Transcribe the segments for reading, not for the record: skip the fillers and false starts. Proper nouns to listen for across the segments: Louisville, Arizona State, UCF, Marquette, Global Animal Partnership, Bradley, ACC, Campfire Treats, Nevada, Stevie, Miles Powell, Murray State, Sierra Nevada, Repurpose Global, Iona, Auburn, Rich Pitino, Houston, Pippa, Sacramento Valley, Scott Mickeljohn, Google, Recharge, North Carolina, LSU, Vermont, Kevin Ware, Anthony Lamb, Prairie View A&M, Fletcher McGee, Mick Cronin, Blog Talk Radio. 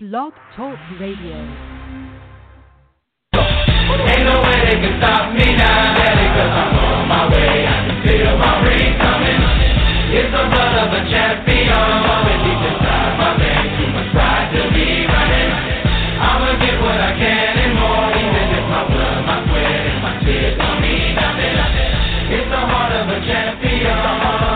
Blog Talk Radio. Ain't no way they can stop me now, Daddy, 'cause I'm on my way. I can feel my ring coming. It's the blood of a champion. Always deep inside my veins, too much pride to be running. I'ma get what I can and more, even if my blood, my sweat, and my tears don't mean nothing. It's the heart of a champion.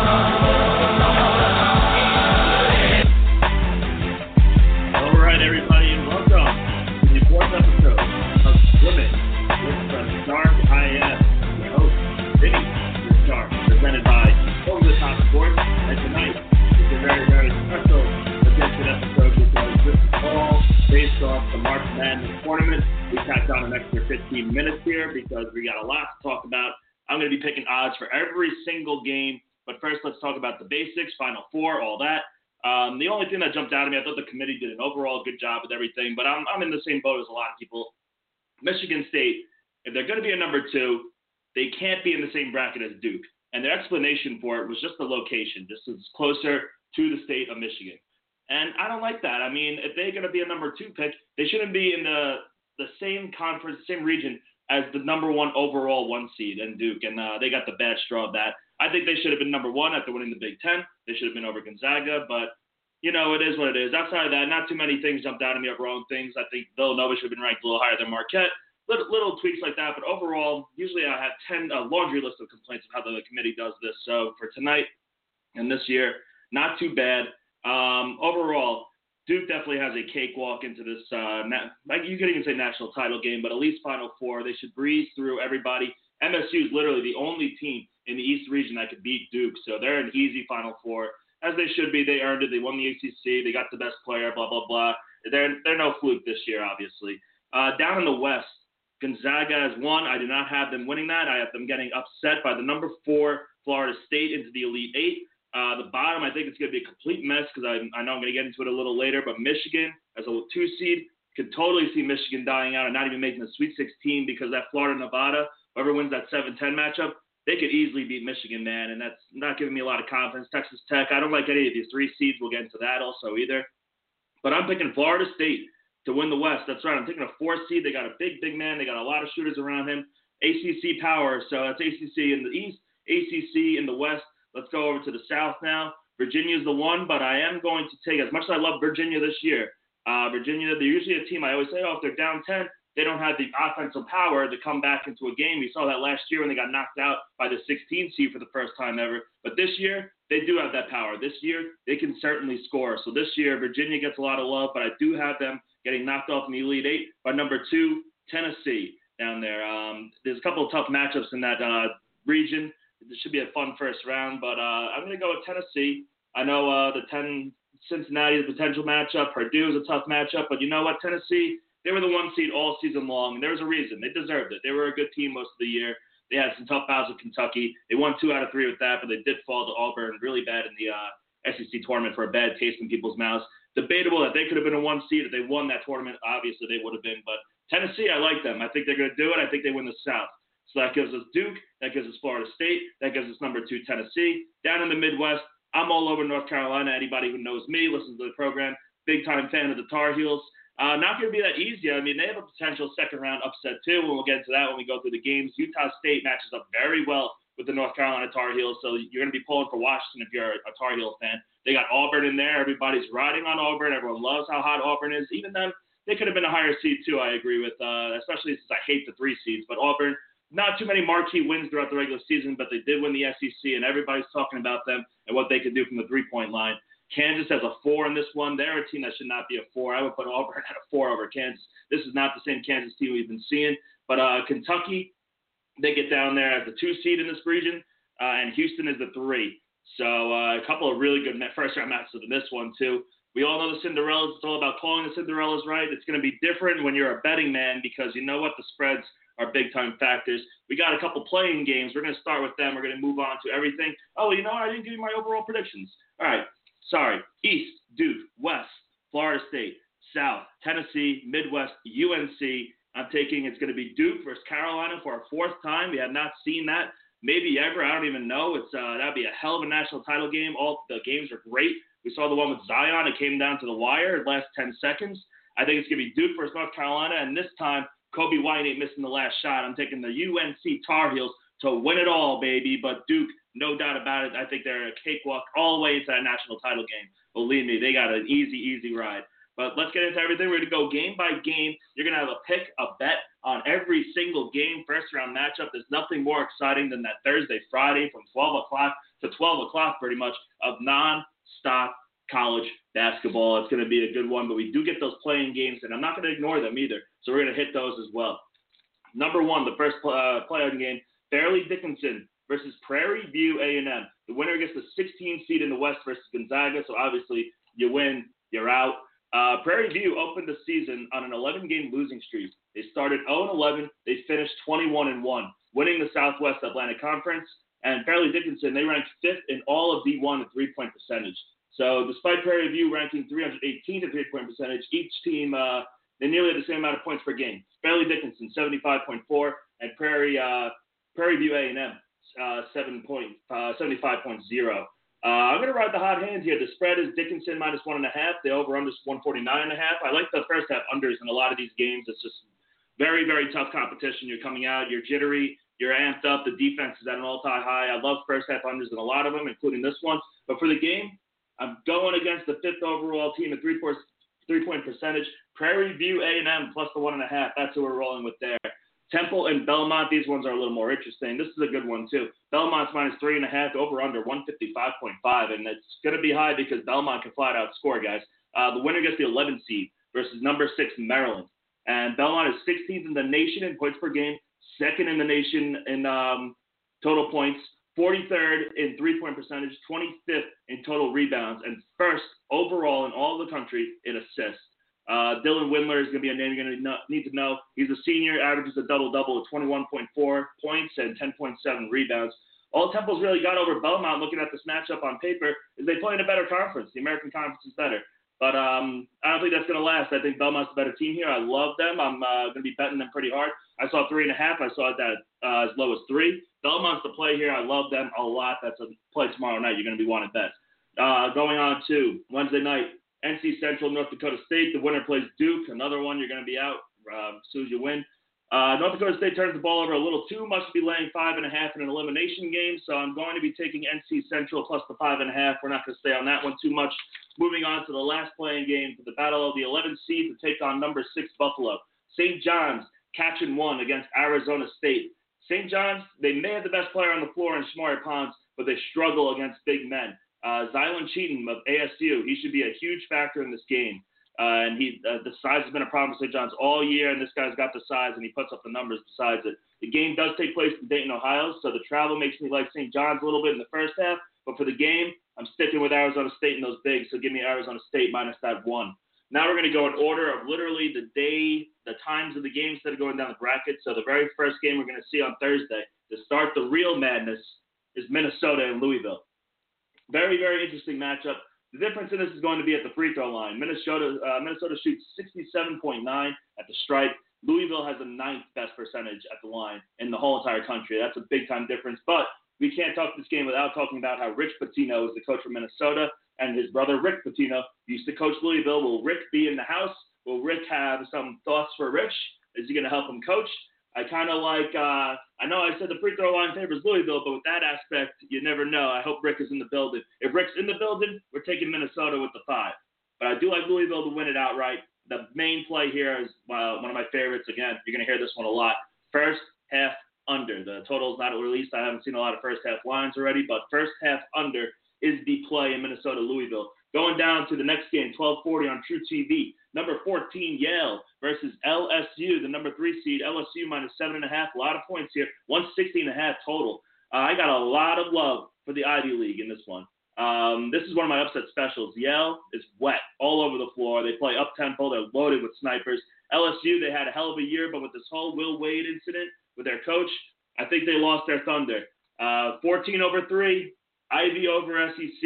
Tournament. We tacked on an extra 15 minutes here because we got a lot to talk about. I'm going to be picking odds for every single game, but first let's talk about the basics, Final Four, all that. The only thing that jumped out at me, I thought the committee did an overall good job with everything, but I'm in the same boat as a lot of people. Michigan State, if they're going to be a number two, they can't be in the same bracket as Duke, and their explanation for it was just the location, just as closer to the state of Michigan. And I don't like that. I mean, if they're going to be a number two pick, they shouldn't be in the same conference, same region as the number one overall one seed and Duke. And they got the bad straw of that. I think they should have been number one after winning the Big Ten. They should have been over Gonzaga. But, you know, it is what it is. Outside of that, not too many things jumped out at me of wrong things. I think Villanova should have been ranked a little higher than Marquette. Little tweaks like that. But overall, usually I have 10 laundry list of complaints of how the committee does this. So for tonight and this year, not too bad. Overall, Duke definitely has a cakewalk into this, you could even say national title game, but at least Final Four. They should breeze through everybody. MSU is literally the only team in the East region that could beat Duke, so they're an easy Final Four, as they should be. They earned it. They won the ACC. They got the best player, blah, blah, blah. They're no fluke this year, obviously. Down in the West, Gonzaga has won. I do not have them winning that. I have them getting upset by the number 4 Florida State into the Elite Eight. The bottom, I think it's going to be a complete mess because I know I'm going to get into it a little later, but Michigan as a 2 seed could totally see Michigan dying out and not even making the Sweet 16 because that Florida-Nevada, whoever wins that 7-10 matchup, they could easily beat Michigan, man, and that's not giving me a lot of confidence. Texas Tech, I don't like any of these 3 seeds. We'll get into that also either. But I'm picking Florida State to win the West. That's right. I'm picking a 4 seed. They got a big man. They got a lot of shooters around him. ACC power, so that's ACC in the East, ACC in the West. Let's go over to the South now. Virginia is the one, but I am going to take, as much as I love Virginia this year, Virginia, they're usually a team I always say, oh, if they're down 10, they don't have the offensive power to come back into a game. We saw that last year when they got knocked out by the 16 seed for the first time ever. But this year, they do have that power. This year, they can certainly score. So this year, Virginia gets a lot of love, but I do have them getting knocked off in the Elite Eight by number 2, Tennessee, down there. There's a couple of tough matchups in that region. This should be a fun first round, but I'm going to go with Tennessee. I know Cincinnati is a potential matchup. Purdue is a tough matchup, but you know what? Tennessee, they were the 1 seed all season long, and there was a reason. They deserved it. They were a good team most of the year. They had some tough battles with Kentucky. They won 2 out of 3 with that, but they did fall to Auburn really bad in the SEC tournament for a bad taste in people's mouths. Debatable that they could have been a 1 seed. If they won that tournament, obviously they would have been, but Tennessee, I like them. I think they're going to do it. I think they win the South. So that gives us Duke, that gives us Florida State, that gives us number 2 Tennessee. Down in the Midwest, I'm all over North Carolina. Anybody who knows me, listens to the program, big-time fan of the Tar Heels. Not going to be that easy. I mean, they have a potential second-round upset, too, and we'll get into that when we go through the games. Utah State matches up very well with the North Carolina Tar Heels, so you're going to be pulling for Washington if you're a Tar Heel fan. They got Auburn in there. Everybody's riding on Auburn. Everyone loves how hot Auburn is. Even them, they could have been a higher seed, too, I agree with, especially since I hate the 3 seeds. But Auburn, not too many marquee wins throughout the regular season, but they did win the SEC, and everybody's talking about them and what they could do from the three-point line. Kansas has a 4 in this one. They're a team that should not be a 4. I would put Auburn at a 4 over Kansas. This is not the same Kansas team we've been seeing. But Kentucky, they get down there as the 2 seed in this region, and Houston is the 3. So a couple of really good first-round matchups in this one, too. We all know the Cinderellas. It's all about calling the Cinderellas right. It's going to be different when you're a betting man because you know what? The spreads are big-time factors. We got a couple play-in games. We're going to start with them. We're going to move on to everything. Oh, you know what? I didn't give you my overall predictions. All right. Sorry. East, Duke, West, Florida State, South, Tennessee, Midwest, UNC. I'm taking it's going to be Duke versus Carolina for a 4th time. We have not seen that maybe ever. I don't even know. That would be a hell of a national title game. All the games are great. We saw the one with Zion. It came down to the wire, last 10 seconds. I think it's going to be Duke versus North Carolina, and this time Kobe White ain't missing the last shot. I'm taking the UNC Tar Heels to win it all, baby. But Duke, no doubt about it, I think they're a cakewalk all the way into that national title game. Believe me, they got an easy, easy ride. But let's get into everything. We're going to go game by game. You're going to have a pick, a bet on every single game, first-round matchup. There's nothing more exciting than that Thursday, Friday from 12 o'clock to 12 o'clock pretty much of non-stop college basketball. It's going to be a good one, but we do get those playing games, and I'm not going to ignore them either. So we're going to hit those as well. Number one, the first play-on game, Fairleigh Dickinson versus Prairie View A&M. The winner gets the 16 seed in the West versus Gonzaga, so obviously you win, you're out. Prairie View opened the season on an 11-game losing streak. They started 0-11. They finished 21-1, winning the Southwest Atlantic Conference. And Fairleigh Dickinson, they ranked 5th in all of D1 in three-point percentage. So despite Prairie View ranking 318 in three-point percentage, each team, they nearly had the same amount of points per game. Fairleigh Dickinson, 75.4, and Prairie View A&M, 75.0. I'm going to ride the hot hand here. The spread is Dickinson -1.5. The over-under is 149.5. I like the first half unders in a lot of these games. It's just very, very tough competition. You're coming out, you're jittery, you're amped up. The defense is at an all-time high. I love first half unders in a lot of them, including this one. But for the game, I'm going against the 5th overall team at three-point percentage. Prairie View A&M +1.5. That's who we're rolling with there. Temple and Belmont, these ones are a little more interesting. This is a good one, too. Belmont's -3.5, over-under 155.5, and it's going to be high because Belmont can flat out score, guys. The winner gets the 11th seed versus number 6, Maryland. And Belmont is 16th in the nation in points per game, 2nd in the nation in total points, 43rd in three-point percentage, 25th in total rebounds, and 1st overall in all of the country in assists. Dylan Windler is going to be a name you're going to need to know. He's a senior, averages a double-double at 21.4 points and 10.7 rebounds. All Temple's really got over Belmont looking at this matchup on paper is they play in a better conference. The American Conference is better. But I don't think that's going to last. I think Belmont's the better team here. I love them. I'm going to be betting them pretty hard. I saw 3.5. I saw it that as low as 3. Belmont's the play here. I love them a lot. That's a play tomorrow night. You're going to be wanting bets. Going on to Wednesday night. NC Central, North Dakota State. The winner plays Duke. Another one you're going to be out as soon as you win. North Dakota State turns the ball over a little too much to be laying 5.5 in an elimination game, so I'm going to be taking NC Central +5.5. We're not going to stay on that one too much. Moving on to the last playing game for the battle of the 11th seed to take on number 6 Buffalo. St. John's catching one against Arizona State. St. John's, they may have the best player on the floor in Shamari Pons, but they struggle against big men. Zylan Cheatham of ASU, he should be a huge factor in this game. And the size has been a problem for St. John's all year, and this guy's got the size, and he puts up the numbers besides it. The game does take place in Dayton, Ohio, so the travel makes me like St. John's a little bit in the first half. But for the game, I'm sticking with Arizona State in those bigs, so give me Arizona State -1. Now we're going to go in order of literally the times of the game instead of going down the bracket. So the very first game we're going to see on Thursday to start the real madness is Minnesota and Louisville. Very, very interesting matchup. The difference in this is going to be at the free throw line. Minnesota shoots 67.9 at the stripe. Louisville has the 9th best percentage at the line in the whole entire country. That's a big-time difference. But we can't talk this game without talking about how Rich Pitino is the coach for Minnesota, and his brother Rick Pitino used to coach Louisville. Will Rick be in the house? Will Rick have some thoughts for Rich? Is he going to help him coach? I kind of like, I know I said the free throw line favors Louisville, but with that aspect, you never know. I hope Rick is in the building. If Rick's in the building, we're taking Minnesota with the 5. But I do like Louisville to win it outright. The main play here is one of my favorites. Again, you're going to hear this one a lot. First half under. The total is not released. I haven't seen a lot of first half lines already, but first half under is the play in Minnesota-Louisville. Going down to the next game, 12:40 on True TV. Number 14, Yale versus LSU, the number 3 seed. LSU -7.5. A lot of points here, 160.5 total. I got a lot of love for the Ivy League in this one. This is one of my upset specials. Yale is wet all over the floor. They play up-tempo. They're loaded with snipers. LSU, they had a hell of a year, but with this whole Will Wade incident with their coach, I think they lost their thunder. 14/3, Ivy over SEC.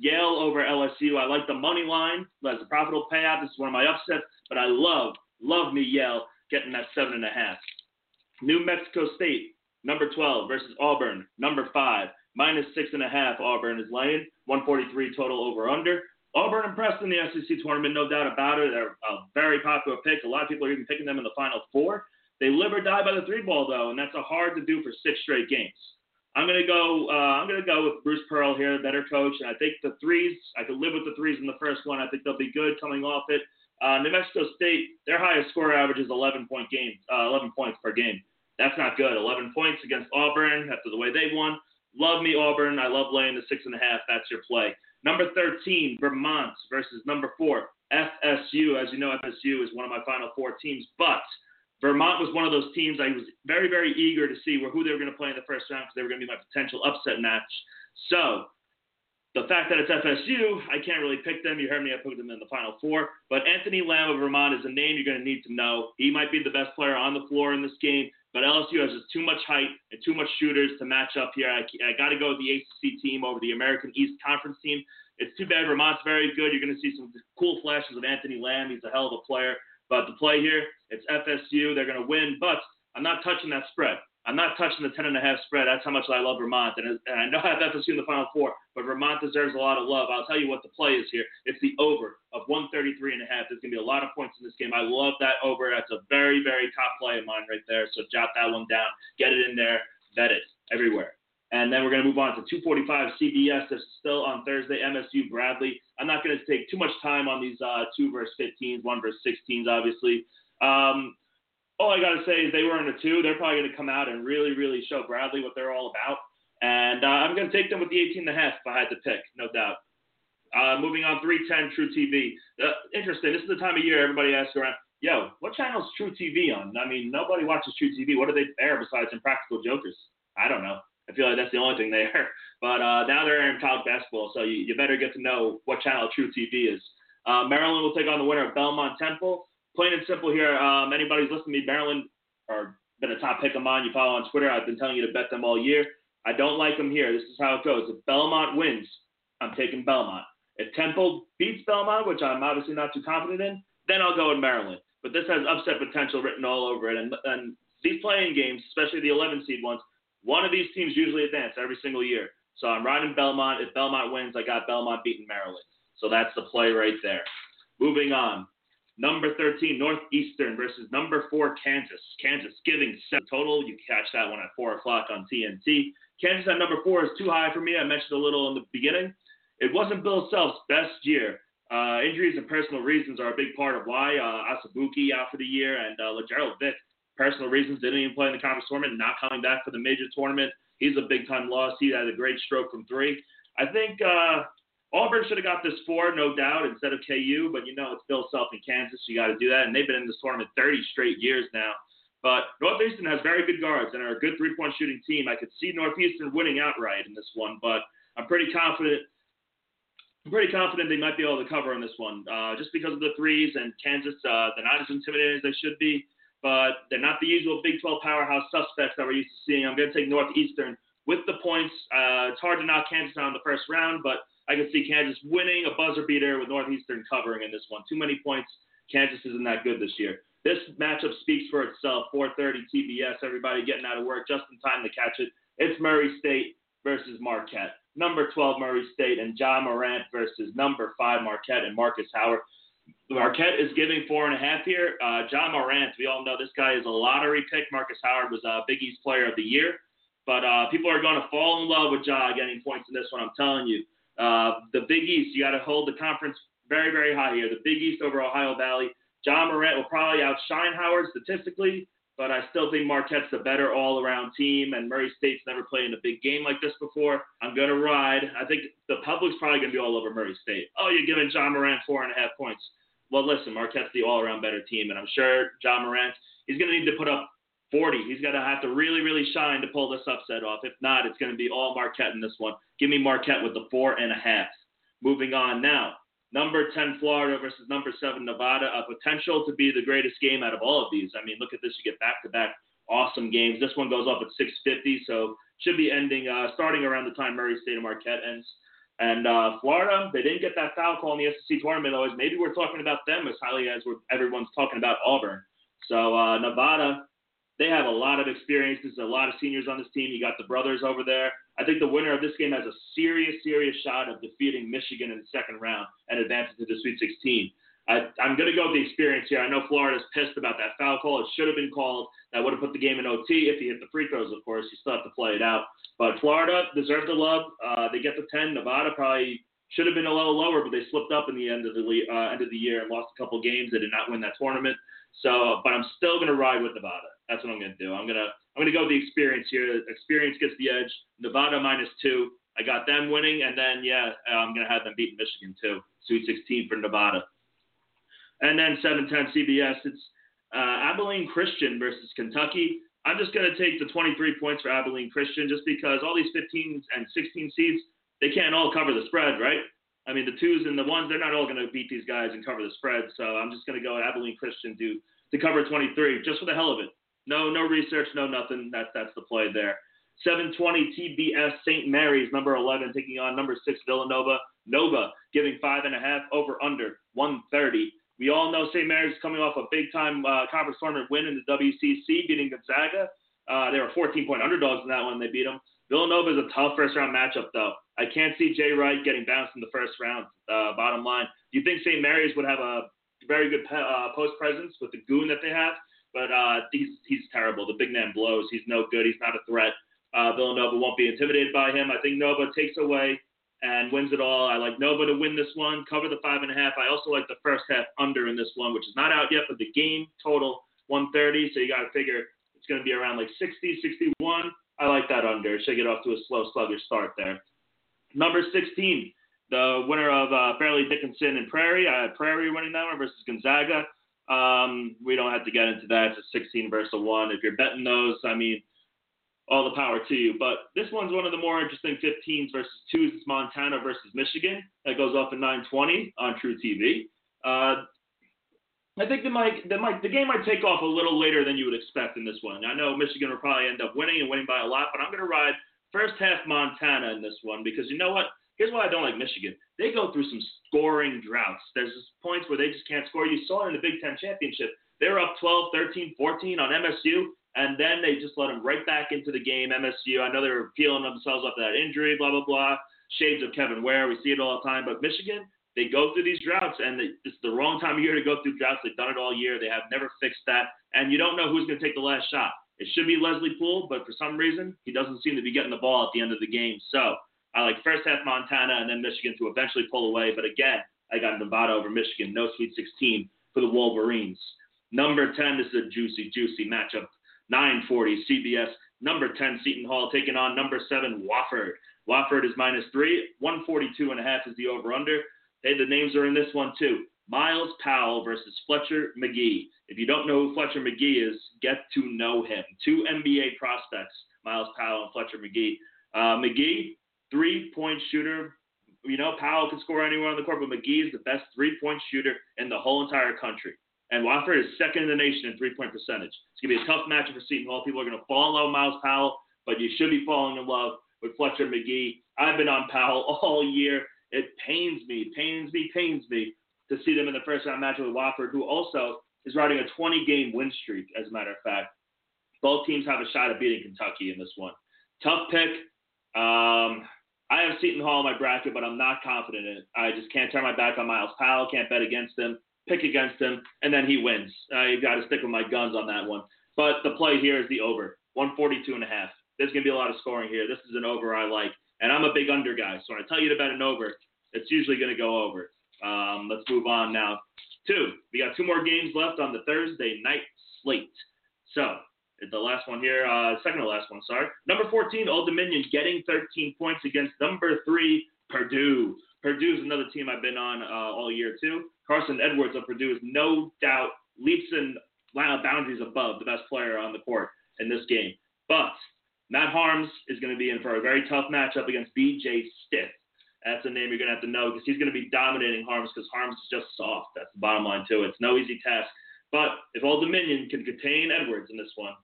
Yale over LSU. I like the money line. That's a profitable payout. This is one of my upsets, but I love me Yale getting that 7.5. New Mexico State, number 12 versus Auburn, number 5. -6.5 Auburn is laying. 143 total over under. Auburn impressed in the SEC tournament, no doubt about it. They're a very popular pick. A lot of people are even picking them in the Final Four. They live or die by the three ball, though, and that's a hard to do for six straight games. I'm gonna go with Bruce Pearl here, better coach, and I think the threes. I could live with the threes in the first one. I think they'll be good coming off it. New Mexico State, their highest score average is 11 points per game. That's not good. 11 points against Auburn after the way they won. Love me, Auburn. I love laying the 6.5. That's your play. Number 13, Vermont versus number 4, FSU. As you know, FSU is one of my Final Four teams, but Vermont was one of those teams I was very, very eager to see who they were going to play in the first round because they were going to be my potential upset match. So the fact that it's FSU, I can't really pick them. You heard me, I put them in the Final Four. But Anthony Lamb of Vermont is a name you're going to need to know. He might be the best player on the floor in this game, but LSU has just too much height and too much shooters to match up here. I got to go with the ACC team over the American East Conference team. It's too bad Vermont's very good. You're going to see some cool flashes of Anthony Lamb. He's a hell of a player. But the play here, it's FSU. They're going to win, but I'm not touching that spread. I'm not touching the 10.5 spread. That's how much I love Vermont. And I know I have FSU in the Final Four, but Vermont deserves a lot of love. I'll tell you what the play is here. It's the over of 133.5. There's going to be a lot of points in this game. I love that over. That's a very, very top play of mine right there. So jot that one down. Get it in there. Bet it everywhere. And then we're going to move on to 2:45 CBS. That's still on Thursday. MSU Bradley. I'm not going to take too much time on these 2 versus 15s, 1 versus 16s, obviously. All I got to say is they were in a 2. They're probably going to come out and really, really show Bradley what they're all about. And I'm going to take them with the 18.5 if I had to pick, no doubt. Moving on, 3:10 True TV. Interesting. This is the time of year everybody asks around, yo, what channel is True TV on? I mean, nobody watches True TV. What do they air besides Impractical Jokers? I don't know. I feel like that's the only thing they air. But now they're airing college basketball, so you better get to know what channel True TV is. Maryland will take on the winner of Belmont Temple. Plain and simple here. Anybody's listening to me, Maryland are been a top pick of mine. You follow on Twitter. I've been telling you to bet them all year. I don't like them here. This is how it goes. If Belmont wins, I'm taking Belmont. If Temple beats Belmont, which I'm obviously not too confident in, then I'll go with Maryland. But this has upset potential written all over it. And these play-in games, especially the 11 seed ones, one of these teams usually advance every single year. So I'm riding Belmont. If Belmont wins, I got Belmont beating Maryland. So that's the play right there. Moving on. Number 13, Northeastern versus number 4, Kansas. Kansas giving 7 total. You catch that one at 4 o'clock on TNT. Kansas at number 4 is too high for me. I mentioned a little in the beginning. It wasn't Bill Self's best year. Injuries and personal reasons are a big part of why. Asabuki out for the year and LeGerald Vick, personal reasons, didn't even play in the conference tournament, not coming back for the major tournament. He's a big-time loss. He had a great stroke from 3. I think Auburn should have got this 4, no doubt, instead of KU, but you know it's Bill Self in Kansas. You got to do that, and they've been in this tournament 30 straight years now. But Northeastern has very good guards and are a good three-point shooting team. I could see Northeastern winning outright in this one, but I'm pretty confident. I'm pretty confident they might be able to cover in this one, just because of the threes and Kansas. They're not as intimidating as they should be, but they're not the usual Big 12 powerhouse suspects that we're used to seeing. I'm going to take Northeastern with the points. It's hard to knock Kansas down in the first round, but I can see Kansas winning a buzzer beater with Northeastern covering in this one. Too many points. Kansas isn't that good this year. This matchup speaks for itself. 4:30 TBS. Everybody getting out of work just in time to catch it. It's Murray State versus Marquette. Number 12 Murray State and Ja Morant versus number 5 Marquette and Marcus Howard. Marquette is giving 4.5 here. Ja Morant, we all know this guy is a lottery pick. Marcus Howard was Big East Player of the Year. But people are going to fall in love with Ja getting points in this one. I'm telling you. The Big East, you got to hold the conference very, very high here. The Big East over Ohio Valley. Ja Morant will probably outshine Howard statistically, but I still think Marquette's the better all-around team, and Murray State's never played in a big game like this before. I'm going to ride. I think the public's probably going to be all over Murray State. Oh, you're giving Ja Morant 4.5 points. Well, listen, Marquette's the all-around better team, and I'm sure Ja Morant, he's going to need to put up 40. He's going to have to really, really shine to pull this upset off. If not, it's going to be all Marquette in this one. Give me Marquette with the 4.5. Moving on now. Number 10, Florida versus number 7, Nevada. A potential to be the greatest game out of all of these. I mean, look at this. You get back-to-back awesome games. This one goes off at 6:50, so should be ending, starting around the time Murray State and Marquette ends. And Florida, they didn't get that foul call in the SEC tournament. Always, maybe we're talking about them as highly as everyone's talking about Auburn. So Nevada, They have a lot of experiences, a lot of seniors on this team. You got the brothers over there. I think the winner of this game has a serious shot of defeating Michigan in the second round and advancing to the Sweet 16. I'm going to go with the experience here. I know Florida's pissed about that foul call. It should have been called. That would have put the game in OT if he hit the free throws, of course. You still have to play it out. But Florida deserved the love. They get the 10. Nevada probably should have been a little lower, but they slipped up in the end of the year and lost a couple games. They did not win that tournament. So, but I'm still going to ride with Nevada. That's what I'm going to do. I'm going to go with the experience here. Experience gets the edge. Nevada -2. I got them winning, and then, I'm going to have them beat Michigan, too. Sweet 16 for Nevada. And then 7-10 CBS, it's Abilene Christian versus Kentucky. I'm just going to take the 23 points for Abilene Christian just because all these 15 and 16 seeds, they can't all cover the spread, right? I mean, the 2s and the 1s, they're not all going to beat these guys and cover the spread. So I'm just going to go Abilene Christian to cover 23 just for the hell of it. No research, no nothing. That's the play there. 7-20 TBS St. Mary's, number 11, taking on number 6 Villanova. Nova giving 5.5 over under 130. We all know St. Mary's is coming off a big-time conference tournament win in the WCC, beating Gonzaga. They were 14-point underdogs in that one. They beat them. Villanova is a tough first-round matchup, though. I can't see Jay Wright getting bounced in the first round, bottom line. Do you think St. Mary's would have a very good post presence with the goon that they have? But he's terrible. The big man blows. He's no good. He's not a threat. Villanova won't be intimidated by him. I think Nova takes away and wins it all. I like Nova to win this one, cover the 5.5. I also like the first half under in this one, which is not out yet, but the game total 130. So you got to figure it's going to be around like 60, 61. I like that under. It should get off to a slow, sluggish start there. Number 16, the winner of Fairleigh Dickinson and Prairie. I had Prairie winning that one versus Gonzaga. We don't have to get into that. It's a 16 versus 1. If you're betting those, I mean, all the power to you. But this one's one of the more interesting 15s versus 2s. It's Montana versus Michigan. That goes off at 9:20 on True TV. I think the game might take off a little later than you would expect in this one. I know Michigan will probably end up winning by a lot, but I'm going to ride first half Montana in this one because you know what? Here's why I don't like Michigan. They go through some scoring droughts. There's points where they just can't score. You saw it in the Big Ten Championship. They were up 12, 13, 14 on MSU. And then they just let them right back into the game. MSU, I know they were peeling themselves off that injury, blah, blah, blah. Shades of Kevin Ware. We see it all the time. But Michigan, they go through these droughts, and it's the wrong time of year to go through droughts. They've done it all year. They have never fixed that. And you don't know who's going to take the last shot. It should be Leslie Poole, but for some reason, he doesn't seem to be getting the ball at the end of the game. So I like first half Montana and then Michigan to eventually pull away. But again, I got Nevada over Michigan. No Sweet 16 for the Wolverines. Number 10, this is a juicy, juicy matchup. 9:40 CBS, number 10 Seton Hall taking on number 7 Wofford. Wofford is -3. 142.5 is the over/under. Hey, the names are in this one too. Miles Powell versus Fletcher McGee. If you don't know who Fletcher McGee is, get to know him. Two NBA prospects, Miles Powell and Fletcher McGee. McGee, 3-point shooter. You know Powell can score anywhere on the court, but McGee is the best 3-point shooter in the whole entire country. And Wofford is second in the nation in three-point percentage. It's going to be a tough matchup for Seton Hall. People are going to fall in love with Miles Powell, but you should be falling in love with Fletcher McGee. I've been on Powell all year. It pains me to see them in the first-round matchup with Wofford, who also is riding a 20-game win streak, as a matter of fact. Both teams have a shot at beating Kentucky in this one. Tough pick. I have Seton Hall in my bracket, but I'm not confident in it. I just can't turn my back on Miles Powell, can't bet against him. Pick against him, and then he wins. You've got to stick with my guns on that one. But the play here is the over, 142.5. There's going to be a lot of scoring here. This is an over I like. And I'm a big under guy, so when I tell you to bet an over, it's usually going to go over. Let's move on now. We got two more games left on the Thursday night slate. So the last one here, second to last one, sorry. Number 14, Old Dominion getting 13 points against number 3, Purdue. Purdue's another team I've been on all year, too. Carson Edwards of Purdue is no doubt leaps and boundaries above the best player on the court in this game. But Matt Harms is going to be in for a very tough matchup against B.J. Stiff. That's a name you're going to have to know because he's going to be dominating Harms because Harms is just soft. That's the bottom line, too. It's no easy task. But if Old Dominion can contain Edwards in this one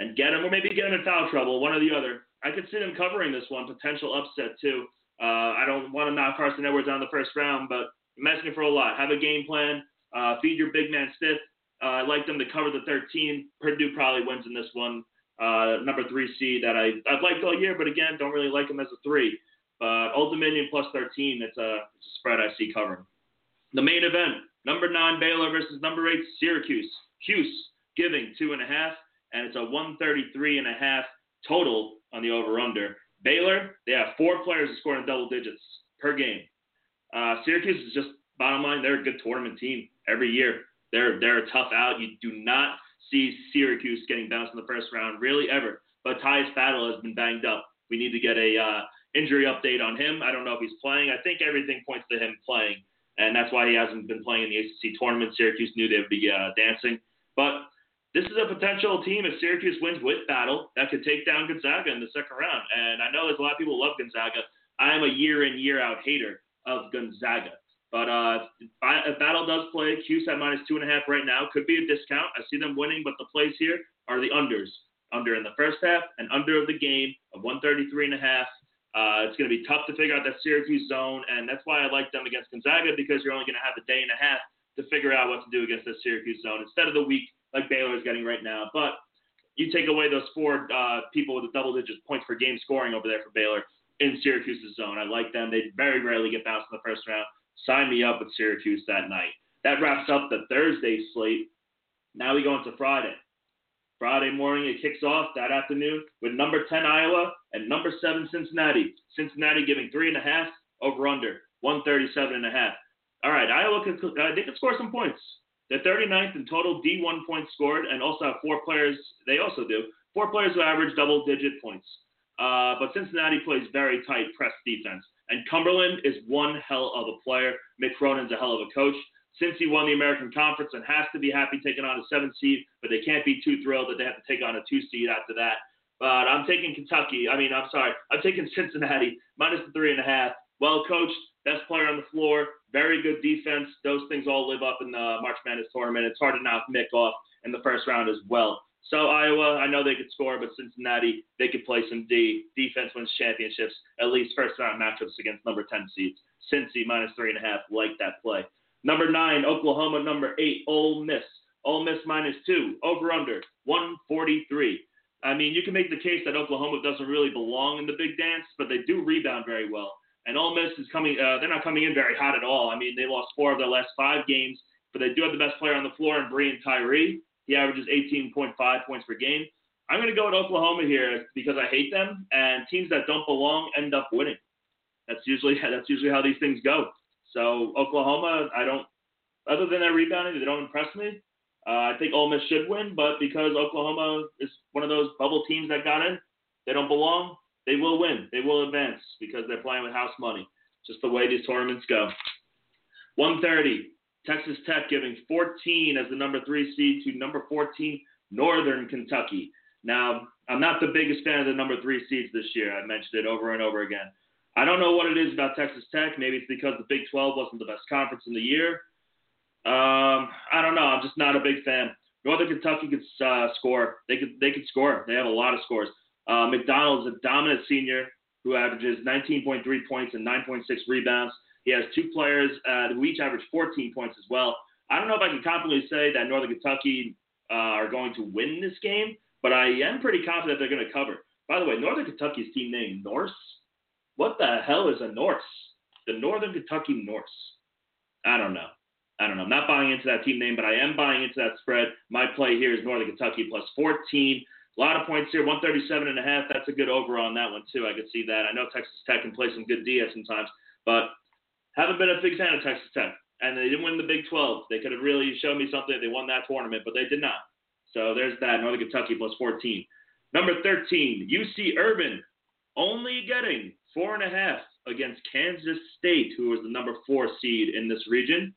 and get him or maybe get him in foul trouble, one or the other, I could see them covering this one, potential upset, too. I don't want to knock Carson Edwards on the first round, but I'm asking for a lot. Have a game plan. Feed your big man Stiff. I like them to cover the 13. Purdue probably wins in this one. Number 3 seed that I've liked all year, but again, don't really like them as a 3. Old Dominion plus 13, it's a spread I see covering. The main event, number 9 Baylor versus number 8 Syracuse. Hughes giving 2.5, and it's a 133.5 total on the over-under. Baylor, they have 4 players who score in double digits per game. Syracuse is just, bottom line, they're a good tournament team every year. They're a tough out. You do not see Syracuse getting bounced in the first round, really, ever. But Tyus Battle has been banged up. We need to get a injury update on him. I don't know if he's playing. I think everything points to him playing, and that's why he hasn't been playing in the ACC tournament. Syracuse knew they would be dancing. But this is a potential team, if Syracuse wins with Battle, that could take down Gonzaga in the second round. And I know there's a lot of people who love Gonzaga. I am a year-in, year-out hater of Gonzaga. But if Battle does play, Hughes at minus 2.5 right now. Could be a discount. I see them winning, but the plays here are the unders. Under in the first half and under of the game of 133.5. It's going to be tough to figure out that Syracuse zone, and that's why I like them against Gonzaga, because you're only going to have a day and a half to figure out what to do against the Syracuse zone instead of the week like Baylor is getting right now. But you take away those 4 people with the double-digit points per game scoring over there for Baylor in Syracuse's zone. I like them. They very rarely get bounced in the first round. Sign me up with Syracuse that night. That wraps up the Thursday slate. Now we go into Friday. Friday morning, it kicks off that afternoon with number 10 Iowa and number 7 Cincinnati. Cincinnati giving 3.5 over under, 137.5. All right, Iowa could score some points. They're 39th in total D1 points scored, and also have 4 players. They also do 4 players who average double-digit points. But Cincinnati plays very tight press defense, and Cumberland is one hell of a player. Mick Cronin's a hell of a coach. Since he won the American Conference and has to be happy taking on a 7 seed, but they can't be too thrilled that they have to take on a 2 seed after that. But I'm taking Cincinnati minus the 3.5. Well coached, best player on the floor, very good defense. Those things all live up in the March Madness tournament. It's hard to knock Mick off in the first round as well. So Iowa, I know they could score, but Cincinnati, they could play some D. Defense wins championships, at least first-round matchups against number 10 seeds. Cincy, minus 3.5, like that play. Number 9, Oklahoma. Number 8, Ole Miss. Ole Miss, minus 2, over-under, 143. I mean, you can make the case that Oklahoma doesn't really belong in the big dance, but they do rebound very well. And Ole Miss is they're not coming in very hot at all. I mean, they lost 4 of their last 5 games, but they do have the best player on the floor in Brian Tyree. He averages 18.5 points per game. I'm going to go with Oklahoma here because I hate them, and teams that don't belong end up winning. That's usually how these things go. So Oklahoma, other than their rebounding, they don't impress me. I think Ole Miss should win, but because Oklahoma is one of those bubble teams that got in, they don't belong, they will win. They will advance because they're playing with house money. Just the way these tournaments go. 130. Texas Tech giving 14 as the number 3 seed to number 14, Northern Kentucky. Now, I'm not the biggest fan of the number 3 seeds this year. I mentioned it over and over again. I don't know what it is about Texas Tech. Maybe it's because the Big 12 wasn't the best conference in the year. I don't know. I'm just not a big fan. Northern Kentucky could score. They could score. They have a lot of scores. McDonald's a dominant senior who averages 19.3 points and 9.6 rebounds. He has 2 players who each average 14 points as well. I don't know if I can confidently say that Northern Kentucky are going to win this game, but I am pretty confident they're going to cover. By the way, Northern Kentucky's team name, Norse? What the hell is a Norse? The Northern Kentucky Norse. I don't know. I'm not buying into that team name, but I am buying into that spread. My play here is Northern Kentucky plus 14. A lot of points here, 137.5. That's a good over on that one, too. I could see that. I know Texas Tech can play some good DS sometimes, but haven't been a big fan of Texas Tech, and they didn't win the Big 12. They could have really shown me something if they won that tournament, but they did not. So there's that, Northern Kentucky plus 14. Number 13, UC Irvine, only getting 4.5 against Kansas State, who was the number 4 seed in this region.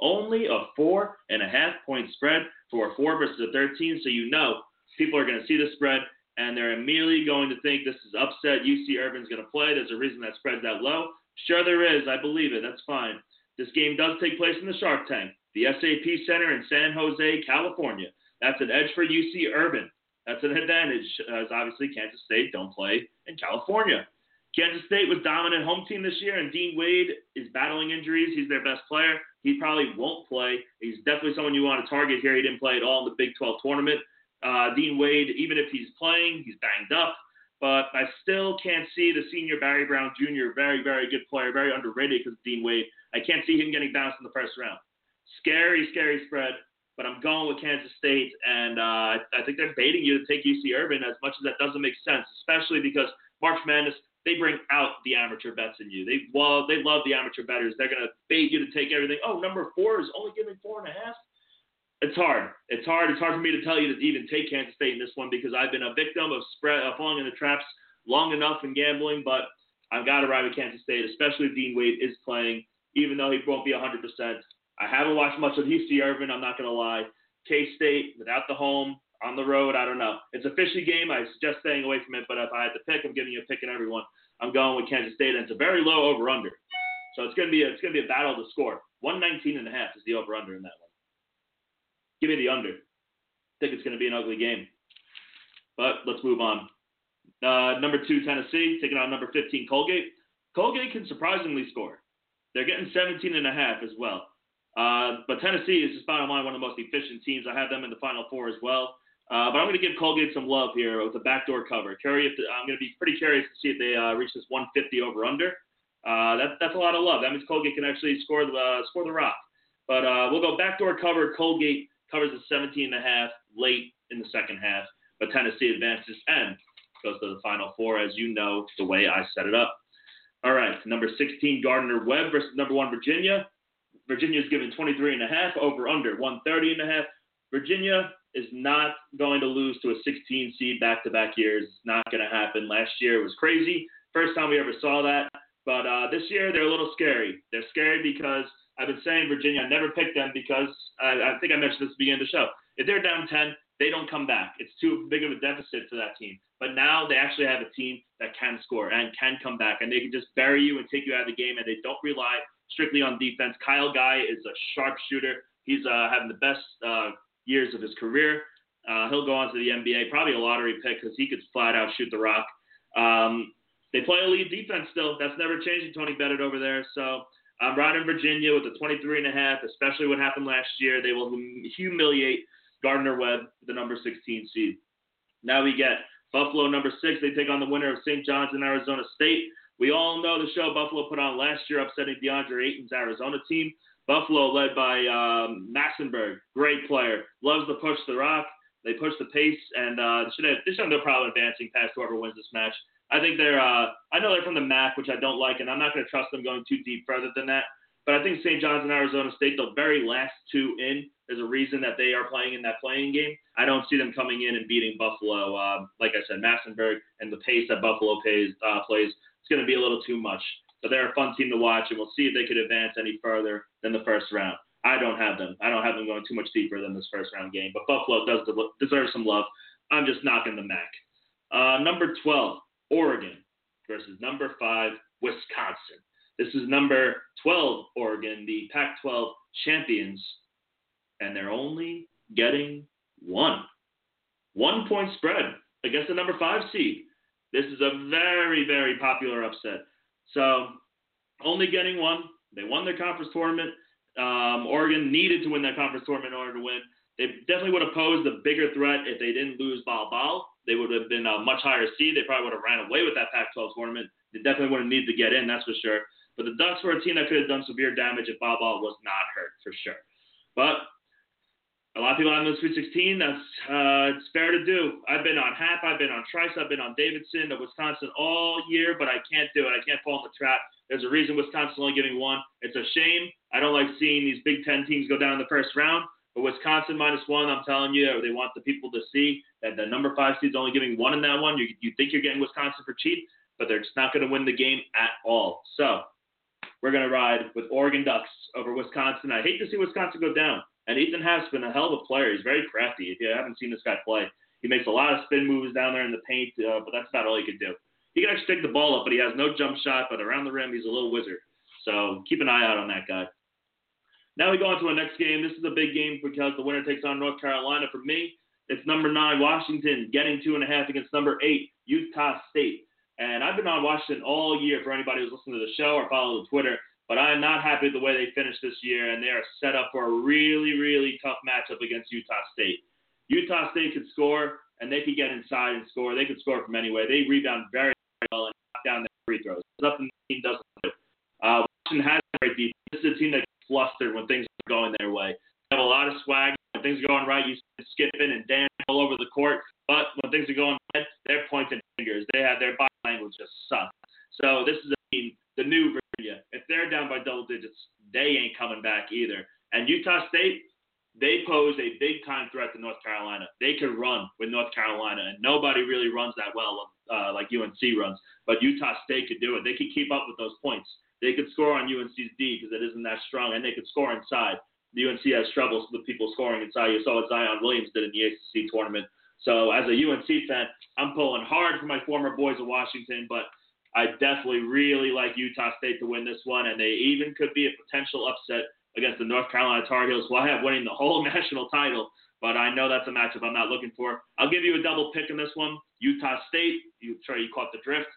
Only a 4.5-point spread for a 4 versus a 13, so you know people are going to see the spread, and they're immediately going to think this is upset. UC Irvine's going to play. There's a reason that spread's that low. Sure there is. I believe it. That's fine. This game does take place in the Shark Tank, the SAP Center in San Jose, California. That's an edge for UC Irvine. That's an advantage, as obviously Kansas State don't play in California. Kansas State was dominant home team this year, and Dean Wade is battling injuries. He's their best player. He probably won't play. He's definitely someone you want to target here. He didn't play at all in the Big 12 tournament. Dean Wade, even if he's playing, he's banged up. But I still can't see the senior Barry Brown Jr., very, very good player, very underrated because of Dean Wade. I can't see him getting bounced in the first round. Scary, scary spread. But I'm going with Kansas State, and I think they're baiting you to take UC Irvine as much as that doesn't make sense, especially because March Madness, they bring out the amateur bets in you. They love the amateur bettors. They're going to bait you to take everything. Oh, number 4 is only giving 4.5? It's hard. It's hard for me to tell you to even take Kansas State in this one because I've been a victim of falling in the traps long enough in gambling, but I've got to ride with Kansas State, especially if Dean Wade is playing, even though he won't be 100%. I haven't watched much of UC Irvine, I'm not going to lie. K-State, without the home, on the road, I don't know. It's a fishy game. I suggest staying away from it, but if I had to pick, I'm giving you a pick in everyone. I'm going with Kansas State, and it's a very low over-under. So it's going to be a battle to score. 119.5 is the over-under in that one. Give me the under. I think it's going to be an ugly game. But let's move on. Number 2, Tennessee, taking on number 15, Colgate. Colgate can surprisingly score. They're getting 17.5 as well. But Tennessee is just bottom line one of the most efficient teams. I have them in the Final Four as well. But I'm going to give Colgate some love here with a backdoor cover. I'm going to be pretty curious to see if they reach this 150 over-under. That's a lot of love. That means Colgate can actually score the rock. But we'll go backdoor cover. Colgate covers the 17.5 late in the second half. But Tennessee advances and goes to the Final Four, as you know, the way I set it up. All right, number 16, Gardner-Webb versus number 1, Virginia. Virginia's given 23.5 over under 130.5. Virginia is not going to lose to a 16 seed back-to-back years. It's not going to happen. Last year it was crazy. First time we ever saw that. But this year they're a little scary. They're scary because I've been saying Virginia, I never picked them because I think I mentioned this at the beginning of the show. If they're down 10, they don't come back. It's too big of a deficit for that team. But now they actually have a team that can score and can come back, and they can just bury you and take you out of the game, and they don't rely strictly on defense. Kyle Guy is a sharp shooter. He's having the best years of his career. He'll go on to the NBA, probably a lottery pick because he could flat out shoot the rock. They play elite defense still. That's never changing, Tony Bennett over there. So I'm riding Virginia with the 23.5, especially what happened last year. They will humiliate Gardner-Webb, the number 16 seed. Now we get Buffalo, number 6. They take on the winner of St. John's and Arizona State. We all know the show Buffalo put on last year, upsetting DeAndre Ayton's Arizona team. Buffalo led by Massenburg, great player, loves to push the rock. They push the pace, and they should have no problem advancing past whoever wins this match. I think I know they're from the MAC, which I don't like, and I'm not going to trust them going too deep further than that. But I think St. John's and Arizona State, the very last two in, is a reason that they are playing in that playing game. I don't see them coming in and beating Buffalo. Like I said, Massenburg and the pace that Buffalo plays. It's going to be a little too much, but they're a fun team to watch, and we'll see if they could advance any further than the first round. I don't have them going too much deeper than this first round game, but Buffalo does deserve some love. I'm just knocking the MAC. Number 12, Oregon versus number 5, Wisconsin. This is number 12, Oregon, the Pac-12 champions, and they're only getting one point spread against the number 5 seed. This is a very, very popular upset. So only getting one. They won their conference tournament. Oregon needed to win that conference tournament in order to win. They definitely would have posed a bigger threat if they didn't lose Ball. They would have been a much higher seed. They probably would have ran away with that Pac-12 tournament. They definitely would have needed to get in, that's for sure. But the Ducks were a team that could have done severe damage if Ball was not hurt, for sure. But a lot of people have the Sweet 16. That's it's fair to do. I've been on Happ. I've been on Trice. I've been on Davidson of Wisconsin all year, but I can't do it. I can't fall in the trap. There's a reason Wisconsin's only giving one. It's a shame. I don't like seeing these Big Ten teams go down in the first round, but Wisconsin -1, I'm telling you, they want the people to see that the number 5 seed's only giving one in that one. You think you're getting Wisconsin for cheap, but they're just not going to win the game at all. So we're going to ride with Oregon Ducks over Wisconsin. I hate to see Wisconsin go down. And Ethan Happ's been a hell of a player. He's very crafty. If you haven't seen this guy play, he makes a lot of spin moves down there in the paint, but that's about all he can do. He can actually take the ball up, but he has no jump shot. But around the rim, he's a little wizard. So keep an eye out on that guy. Now we go on to our next game. This is a big game because the winner takes on North Carolina. For me, it's number 9, Washington, getting 2.5 against number 8, Utah State. And I've been on Washington all year for anybody who's listening to the show or follows the Twitter, but I am not happy with the way they finished this year, and they are set up for a really, really tough matchup against Utah State. Utah State could score, and they could get inside and score. They could score from anywhere. They rebound very, very well and knock down their free throws. Nothing the team doesn't do. Washington has a great defense. This is a team that's flustered when things are going their way. They have a lot of swag. When things are going right, you skip in and dance all over the court. But when things are going bad, they're pointing fingers. They have their body language just sucks. So this is a team, the new Virginia. If they're down by double digits, they ain't coming back either. And Utah State, they pose a big-time threat to North Carolina. They could run with North Carolina, and nobody really runs that well like UNC runs. But Utah State could do it. They could keep up with those points. They could score on UNC's D because it isn't that strong, and they could score inside. UNC has troubles with people scoring inside. You saw what Zion Williams did in the ACC tournament. So as a UNC fan, I'm pulling hard for my former boys of Washington, but I definitely really like Utah State to win this one, and they even could be a potential upset against the North Carolina Tar Heels, who I have winning the whole national title, but I know that's a matchup I'm not looking for. I'll give you a double pick in this one. Utah State, you sure you caught the drift,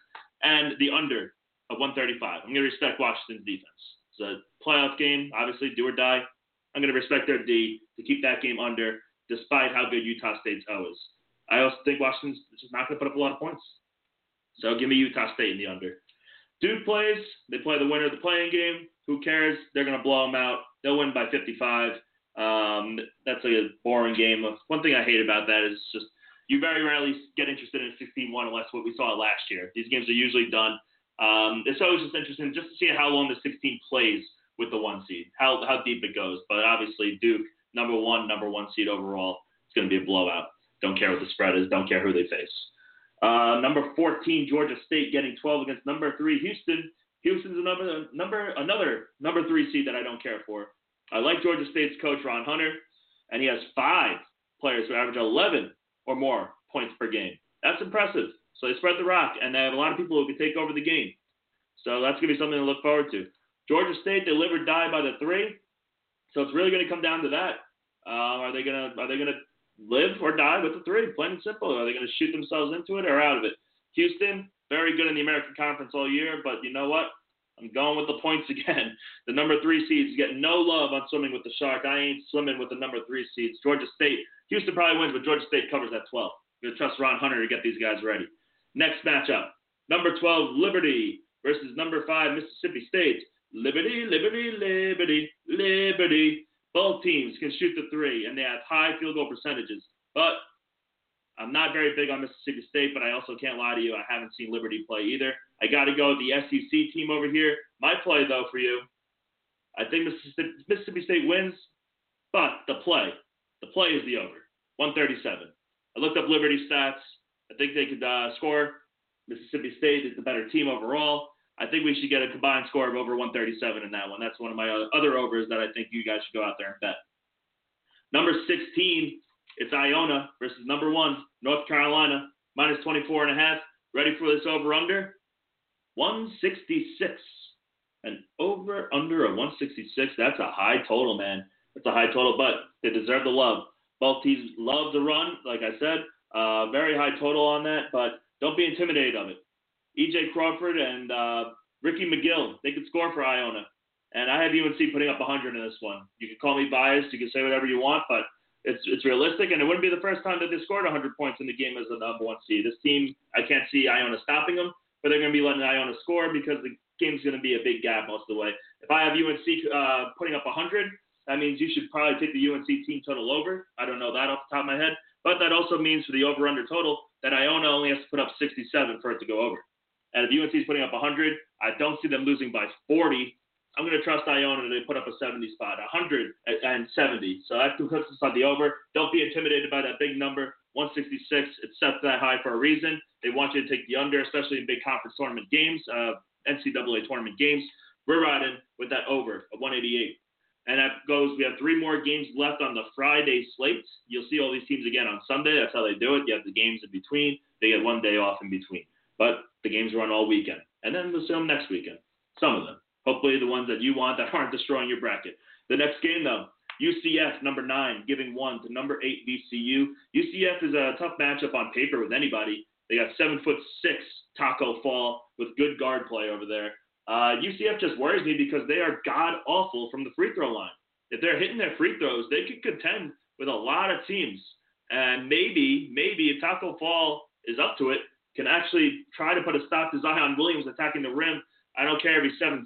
and the under of 135. I'm going to respect Washington's defense. It's a playoff game, obviously, do or die. I'm going to respect their D to keep that game under, despite how good Utah State's O is. I also think Washington's just not going to put up a lot of points. So give me Utah State in the under. Duke plays. They play the winner of the play-in game. Who cares? They're going to blow them out. They'll win by 55. That's like a boring game. One thing I hate about that is just you very rarely get interested in 16-1 unless what we saw last year. These games are usually done. It's always just interesting just to see how long the 16 plays with the one seed, how deep it goes. But obviously Duke, number one seed overall, it's going to be a blowout. Don't care what the spread is. Don't care who they face. Number 14, Georgia State getting 12 against number 3, Houston. Houston's another number 3 seed that I don't care for. I like Georgia State's coach, Ron Hunter, and he has 5 players who average 11 or more points per game. That's impressive. So they spread the rock, and they have a lot of people who can take over the game. So that's going to be something to look forward to. Georgia State, they live or die by the 3, so it's really going to come down to that. Are they going to live or die with the 3? Plain and simple. Are they going to shoot themselves into it or out of it? Houston, very good in the American Conference all year, but you know what? I'm going with the points again. The number 3 seeds get no love on Swimming with the Shark. I ain't swimming with the number 3 seeds. Georgia State, Houston probably wins, but Georgia State covers that 12. You're going to trust Ron Hunter to get these guys ready. Next matchup, number 12, Liberty versus number 5, Mississippi State. Liberty, Liberty, Liberty, Liberty. Both teams can shoot the 3, and they have high field goal percentages. But I'm not very big on Mississippi State, but I also can't lie to you. I haven't seen Liberty play either. I got to go with the SEC team over here. My play, though, for you, I think Mississippi State wins, but the play is the over, 137. I looked up Liberty stats. I think they could score. Mississippi State is the better team overall. I think we should get a combined score of over 137 in that one. That's one of my other overs that I think you guys should go out there and bet. Number 16, it's Iona versus number 1, North Carolina, minus 24.5. Ready for this over-under? 166. An over-under of 166. That's a high total, man. That's a high total, but they deserve the love. Both teams love the run, like I said. Very high total on that, but don't be intimidated of it. E.J. Crawford and Ricky McGill, they could score for Iona. And I have UNC putting up 100 in this one. You can call me biased. You can say whatever you want, but it's realistic. And it wouldn't be the first time that they scored 100 points in the game as the number 1 seed. This team, I can't see Iona stopping them, but they're going to be letting Iona score because the game's going to be a big gap most of the way. If I have UNC putting up 100, that means you should probably take the UNC team total over. I don't know that off the top of my head. But that also means for the over-under total that Iona only has to put up 67 for it to go over. And if UNC is putting up 100, I don't see them losing by 40. I'm going to trust Iona to put up a 70 spot, 170. So that puts us on the over. Don't be intimidated by that big number, 166. It's set that high for a reason. They want you to take the under, especially in big conference tournament games, NCAA tournament games. We're riding with that over of 188. And that goes, we have 3 more games left on the Friday slate. You'll see all these teams again on Sunday. That's how they do it. You have the games in between. They get one day off in between. But the games run all weekend. And then we'll see them next weekend. Some of them. Hopefully the ones that you want that aren't destroying your bracket. The next game, though, UCF, number 9, giving 1 to number 8, VCU. UCF is a tough matchup on paper with anybody. They got 7'6" Taco Fall with good guard play over there. UCF just worries me because they are god awful from the free throw line. If they're hitting their free throws, they could contend with a lot of teams. And maybe if Taco Fall is up to it, can actually try to put a stop to Zion Williams attacking the rim. I don't care if he's 7'6",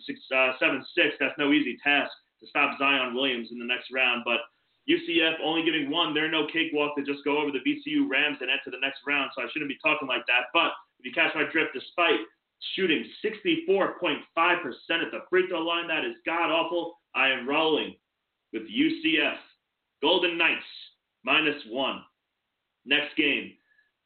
that's no easy task to stop Zion Williams in the next round. But UCF only giving one, they're no cakewalk to just go over the VCU Rams and enter the next round, so I shouldn't be talking like that. But if you catch my drift, despite shooting 64.5% at the free throw line, that is god-awful. I am rolling with UCF. Golden Knights, -1. Next game,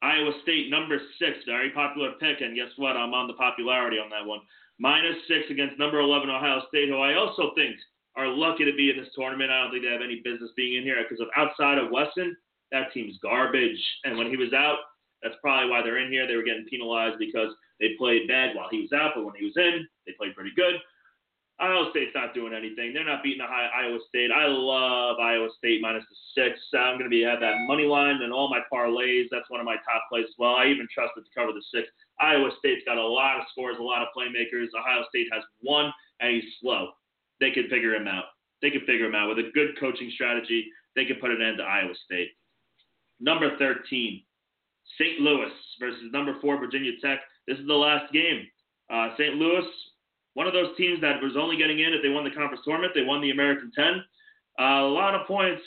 Iowa State, number 6, very popular pick, and guess what? I'm on the popularity on that one. -6 against number 11 Ohio State, who I also think are lucky to be in this tournament. I don't think they have any business being in here because of outside of Wesson, that team's garbage. And when he was out, that's probably why they're in here. They were getting penalized because they played bad while he was out, but when he was in, they played pretty good. Iowa State's not doing anything. They're not beating Iowa State. I love Iowa State -6. I'm going to have that money line and all my parlays. That's one of my top plays as well. I even trust it to cover the 6. Iowa State's got a lot of scores, a lot of playmakers. Ohio State has one, and he's slow. They could figure him out. They could figure him out. With a good coaching strategy, they could put an end to Iowa State. Number 13, St. Louis versus number 4, Virginia Tech. This is the last game. St. Louis, one of those teams that was only getting in if they won the conference tournament. They won the American 10. A lot of points,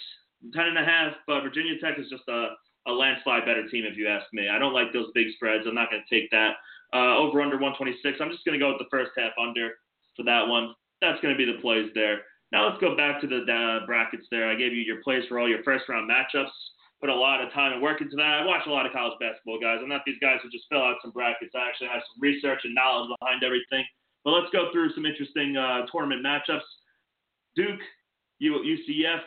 10.5, but Virginia Tech is just a landslide better team if you ask me. I don't like those big spreads. I'm not going to take that. Over under 126. I'm just going to go with the first half under for that one. That's going to be the plays there. Now let's go back to the brackets there. I gave you your plays for all your first-round matchups. Put a lot of time and work into that. I watch a lot of college basketball, guys. I'm not these guys who just fill out some brackets. I actually have some research and knowledge behind everything. But let's go through some interesting tournament matchups. Duke, UCF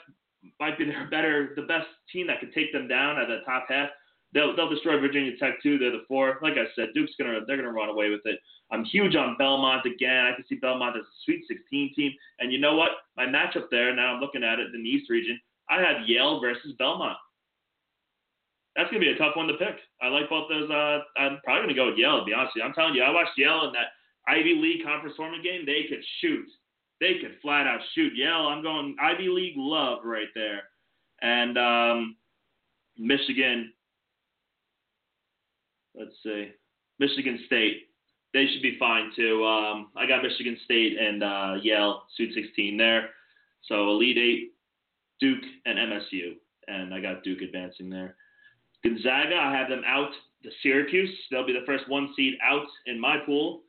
might be the best team that could take them down at the top half. They'll destroy Virginia Tech too. They're the 4. Like I said, they're gonna run away with it. I'm huge on Belmont again. I can see Belmont as a Sweet 16 team. And you know what? My matchup there. Now I'm looking at it in the East region. I have Yale versus Belmont. That's gonna be a tough one to pick. I like both those. I'm probably gonna go with Yale. To be honest with you, I'm telling you, I watched Yale in that Ivy League conference tournament game. They could shoot. They could flat out shoot. Yale. I'm going Ivy League love right there. And Michigan. Let's see. Michigan State. They should be fine, too. I got Michigan State and Yale, Sweet 16 there. So Elite 8, Duke, and MSU. And I got Duke advancing there. Gonzaga, I have them out to Syracuse. They'll be the first 1 seed out in my pool.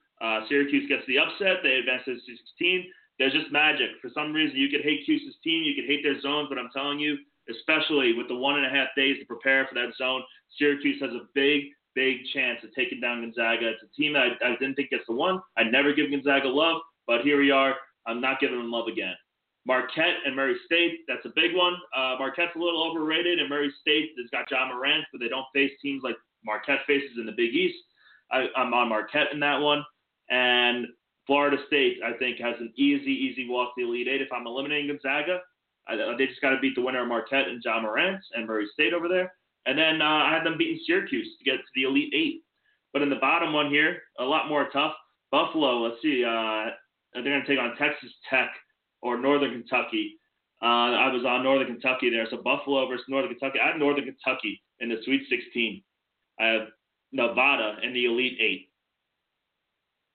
Syracuse gets the upset. They advance to the Sweet 16. There's just magic. For some reason, you could hate Cuse's team. You could hate their zones, but I'm telling you, especially with the 1.5 days to prepare for that zone, Syracuse has a big chance of taking down Gonzaga. It's a team that I didn't think gets the one. I never give Gonzaga love, but here we are. I'm not giving them love again. Marquette and Murray State, that's a big one. Marquette's a little overrated, and Murray State has got Ja Morant, but they don't face teams like Marquette faces in the Big East. I'm on Marquette in that one. And Florida State, I think, has an easy walk to the Elite 8. If I'm eliminating Gonzaga, they just got to beat the winner of Marquette and Ja Morant and Murray State over there. And then I had them beating Syracuse to get to the Elite 8. But in the bottom one here, a lot more tough. Buffalo, let's see. They're going to take on Texas Tech or Northern Kentucky. I was on Northern Kentucky there. So Buffalo versus Northern Kentucky. I have Northern Kentucky in the Sweet 16. I have Nevada in the Elite 8.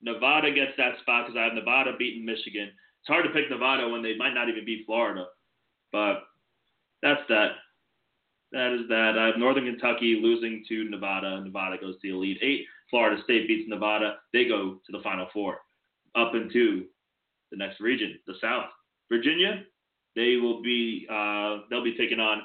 Nevada gets that spot because I have Nevada beating Michigan. It's hard to pick Nevada when they might not even beat Florida. But that's that. That is that. I have Northern Kentucky losing to Nevada. Nevada goes to the Elite 8. Florida State beats Nevada. They go to the Final Four. Up into the next region, the South. Virginia, they'll be taking on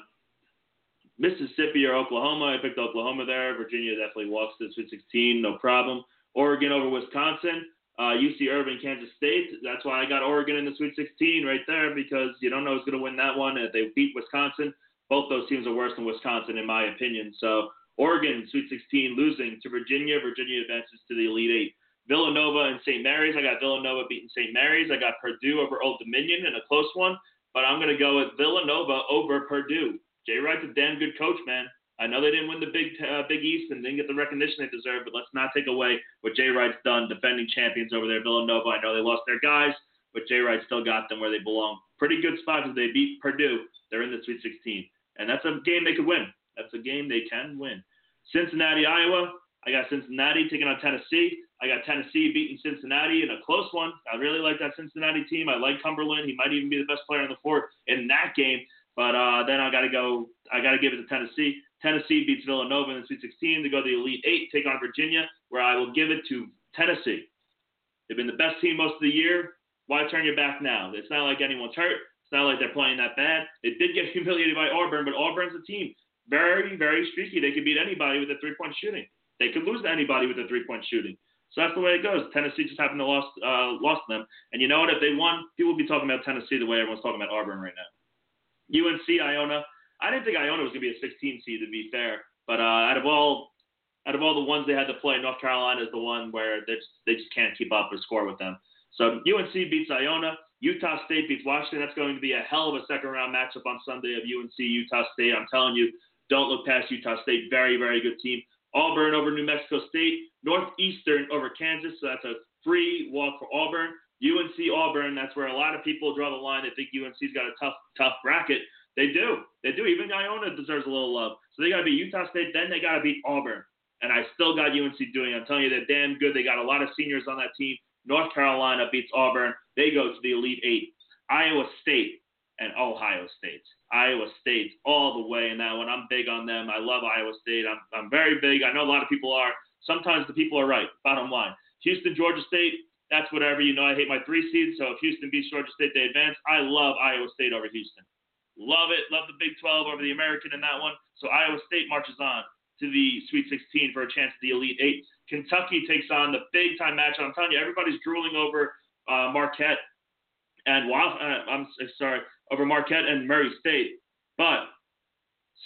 Mississippi or Oklahoma. I picked Oklahoma there. Virginia definitely walks to the Sweet 16, no problem. Oregon over Wisconsin. UC Irvine, Kansas State. That's why I got Oregon in the Sweet 16 right there because you don't know who's going to win that one. If they beat Wisconsin, both those teams are worse than Wisconsin, in my opinion. So Oregon, Sweet 16, losing to Virginia. Virginia advances to the Elite 8. Villanova and St. Mary's. I got Villanova beating St. Mary's. I got Purdue over Old Dominion in a close one. But I'm going to go with Villanova over Purdue. Jay Wright's a damn good coach, man. I know they didn't win the Big East and didn't get the recognition they deserved, but let's not take away what Jay Wright's done, defending champions over there. Villanova, I know they lost their guys, but Jay Wright still got them where they belong. Pretty good spot because they beat Purdue. They're in the Sweet 16. And that's a game they could win. That's a game they can win. Cincinnati, Iowa. I got Cincinnati taking on Tennessee. I got Tennessee beating Cincinnati in a close one. I really like that Cincinnati team. I like Cumberland. He might even be the best player on the floor in that game. But then I got to give it to Tennessee. Tennessee beats Villanova in the Sweet 16 to go to the Elite Eight, take on Virginia, where I will give it to Tennessee. They've been the best team most of the year. Why turn your back now? It's not like anyone's hurt. It's not like they're playing that bad. They did get humiliated by Auburn, but Auburn's a team. Very, very streaky. They could beat anybody with a three-point shooting. They could lose to anybody with a three-point shooting. So that's the way it goes. Tennessee just happened to lost them. And you know what? If they won, people would be talking about Tennessee the way everyone's talking about Auburn right now. UNC, Iona. I didn't think Iona was going to be a 16 seed, to be fair. But out of all the ones they had to play, North Carolina is the one where they just can't keep up or score with them. So UNC beats Iona. Utah State beats Washington. That's going to be a hell of a second-round matchup on Sunday of UNC, Utah State. I'm telling you, don't look past Utah State. Very, very good team. Auburn over New Mexico State. Northeastern over Kansas. So that's a free walk for Auburn. UNC-Auburn, that's where a lot of people draw the line. They think UNC's got a tough bracket. They do. Even Iona deserves a little love. So they got to beat Utah State. Then they got to beat Auburn. And I still got UNC doing it. I'm telling you, they're damn good. They got a lot of seniors on that team. North Carolina beats Auburn. They go to the Elite Eight. Iowa State and Ohio State. Iowa State's all the way in that one. I'm big on them. I love Iowa State. I'm very big. I know a lot of people are. Sometimes the people are right, bottom line. Houston, Georgia State, that's whatever. You know I hate my three seeds, so if Houston beats Georgia State, they advance. I love Iowa State over Houston. Love it. Love the Big 12 over the American in that one. So Iowa State marches on to the Sweet 16 for a chance at the Elite Eight. Kentucky takes on the big-time matchup. I'm telling you, everybody's drooling over Marquette and over Marquette and Murray State. But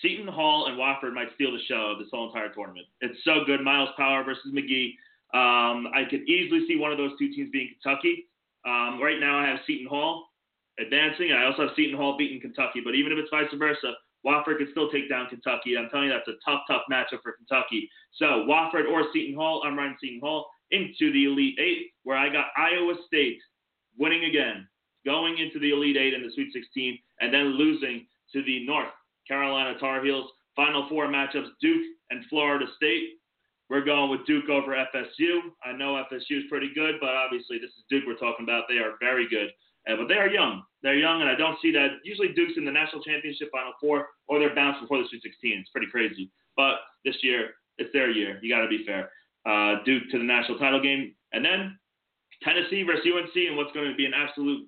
Seton Hall and Wofford might steal the show of this whole entire tournament. It's so good. Miles Power versus McGee. I could easily see one of those two teams being Kentucky. Right now I have Seton Hall advancing, and I also have Seton Hall beating Kentucky. But even if it's vice versa, Wofford can still take down Kentucky. I'm telling you, that's a tough matchup for Kentucky. So Wofford or Seton Hall, I'm riding Seton Hall into the Elite Eight, where I got Iowa State winning again, going into the Elite Eight and the Sweet 16, and then losing to the North Carolina Tar Heels. Final four matchups, Duke and Florida State. We're going with Duke over FSU. I know FSU is pretty good, but obviously this is Duke we're talking about. They are very good. But they are young. They're young, and I don't see that. Usually Duke's in the national championship Final Four, or they're bounced before the Sweet 16. It's pretty crazy. But this year, it's their year. You got to be fair. Duke to the national title game. And then Tennessee versus UNC, and what's going to be an absolute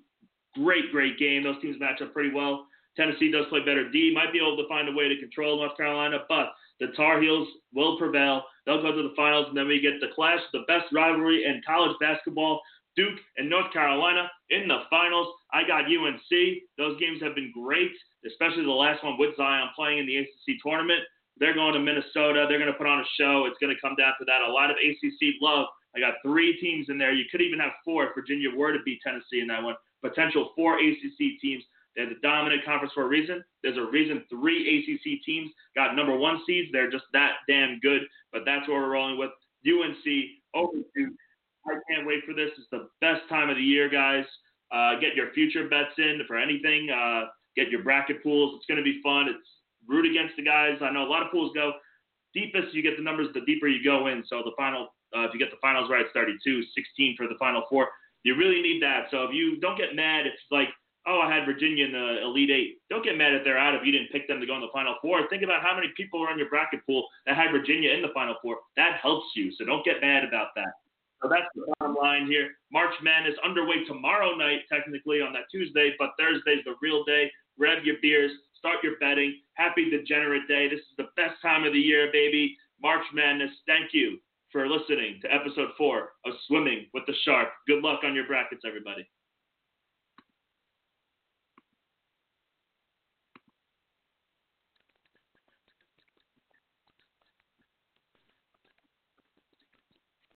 great game. Those teams match up pretty well. Tennessee does play better. D might be able to find a way to control North Carolina, but the Tar Heels will prevail. They'll go to the finals, and then we get the clash, the best rivalry in college basketball, Duke and North Carolina in the finals. I got UNC. Those games have been great, especially the last one with Zion playing in the ACC tournament. They're going to Minnesota. They're going to put on a show. It's going to come down to that. A lot of ACC love. I got three teams in there. You could even have four if Virginia were to beat Tennessee in that one. Potential four ACC teams. They're the dominant conference for a reason. There's a reason three ACC teams got number one seeds. They're just that damn good, but that's what we're rolling with. UNC over Duke. I can't wait for this. It's the best time of the year, guys. Get your future bets in for anything. Get your bracket pools. It's going to be fun. It's root against the guys. I know a lot of pools go deepest. You get the numbers, the deeper you go in. So the final, if you get the finals right, it's 32, 16 for the Final Four. You really need that. So if you don't get mad, it's like, oh, I had Virginia in the Elite Eight. Don't get mad if they're out if you didn't pick them to go in the Final Four. Think about how many people are in your bracket pool that had Virginia in the Final Four. That helps you. So don't get mad about that. So that's the bottom line here. March Madness underway tomorrow night, technically on that Tuesday, but Thursday's the real day. Rev your beers, start your betting. Happy Degenerate Day. This is the best time of the year, baby. March Madness. Thank you for listening to episode 4 of Swimming with the Shark. Good luck on your brackets, everybody.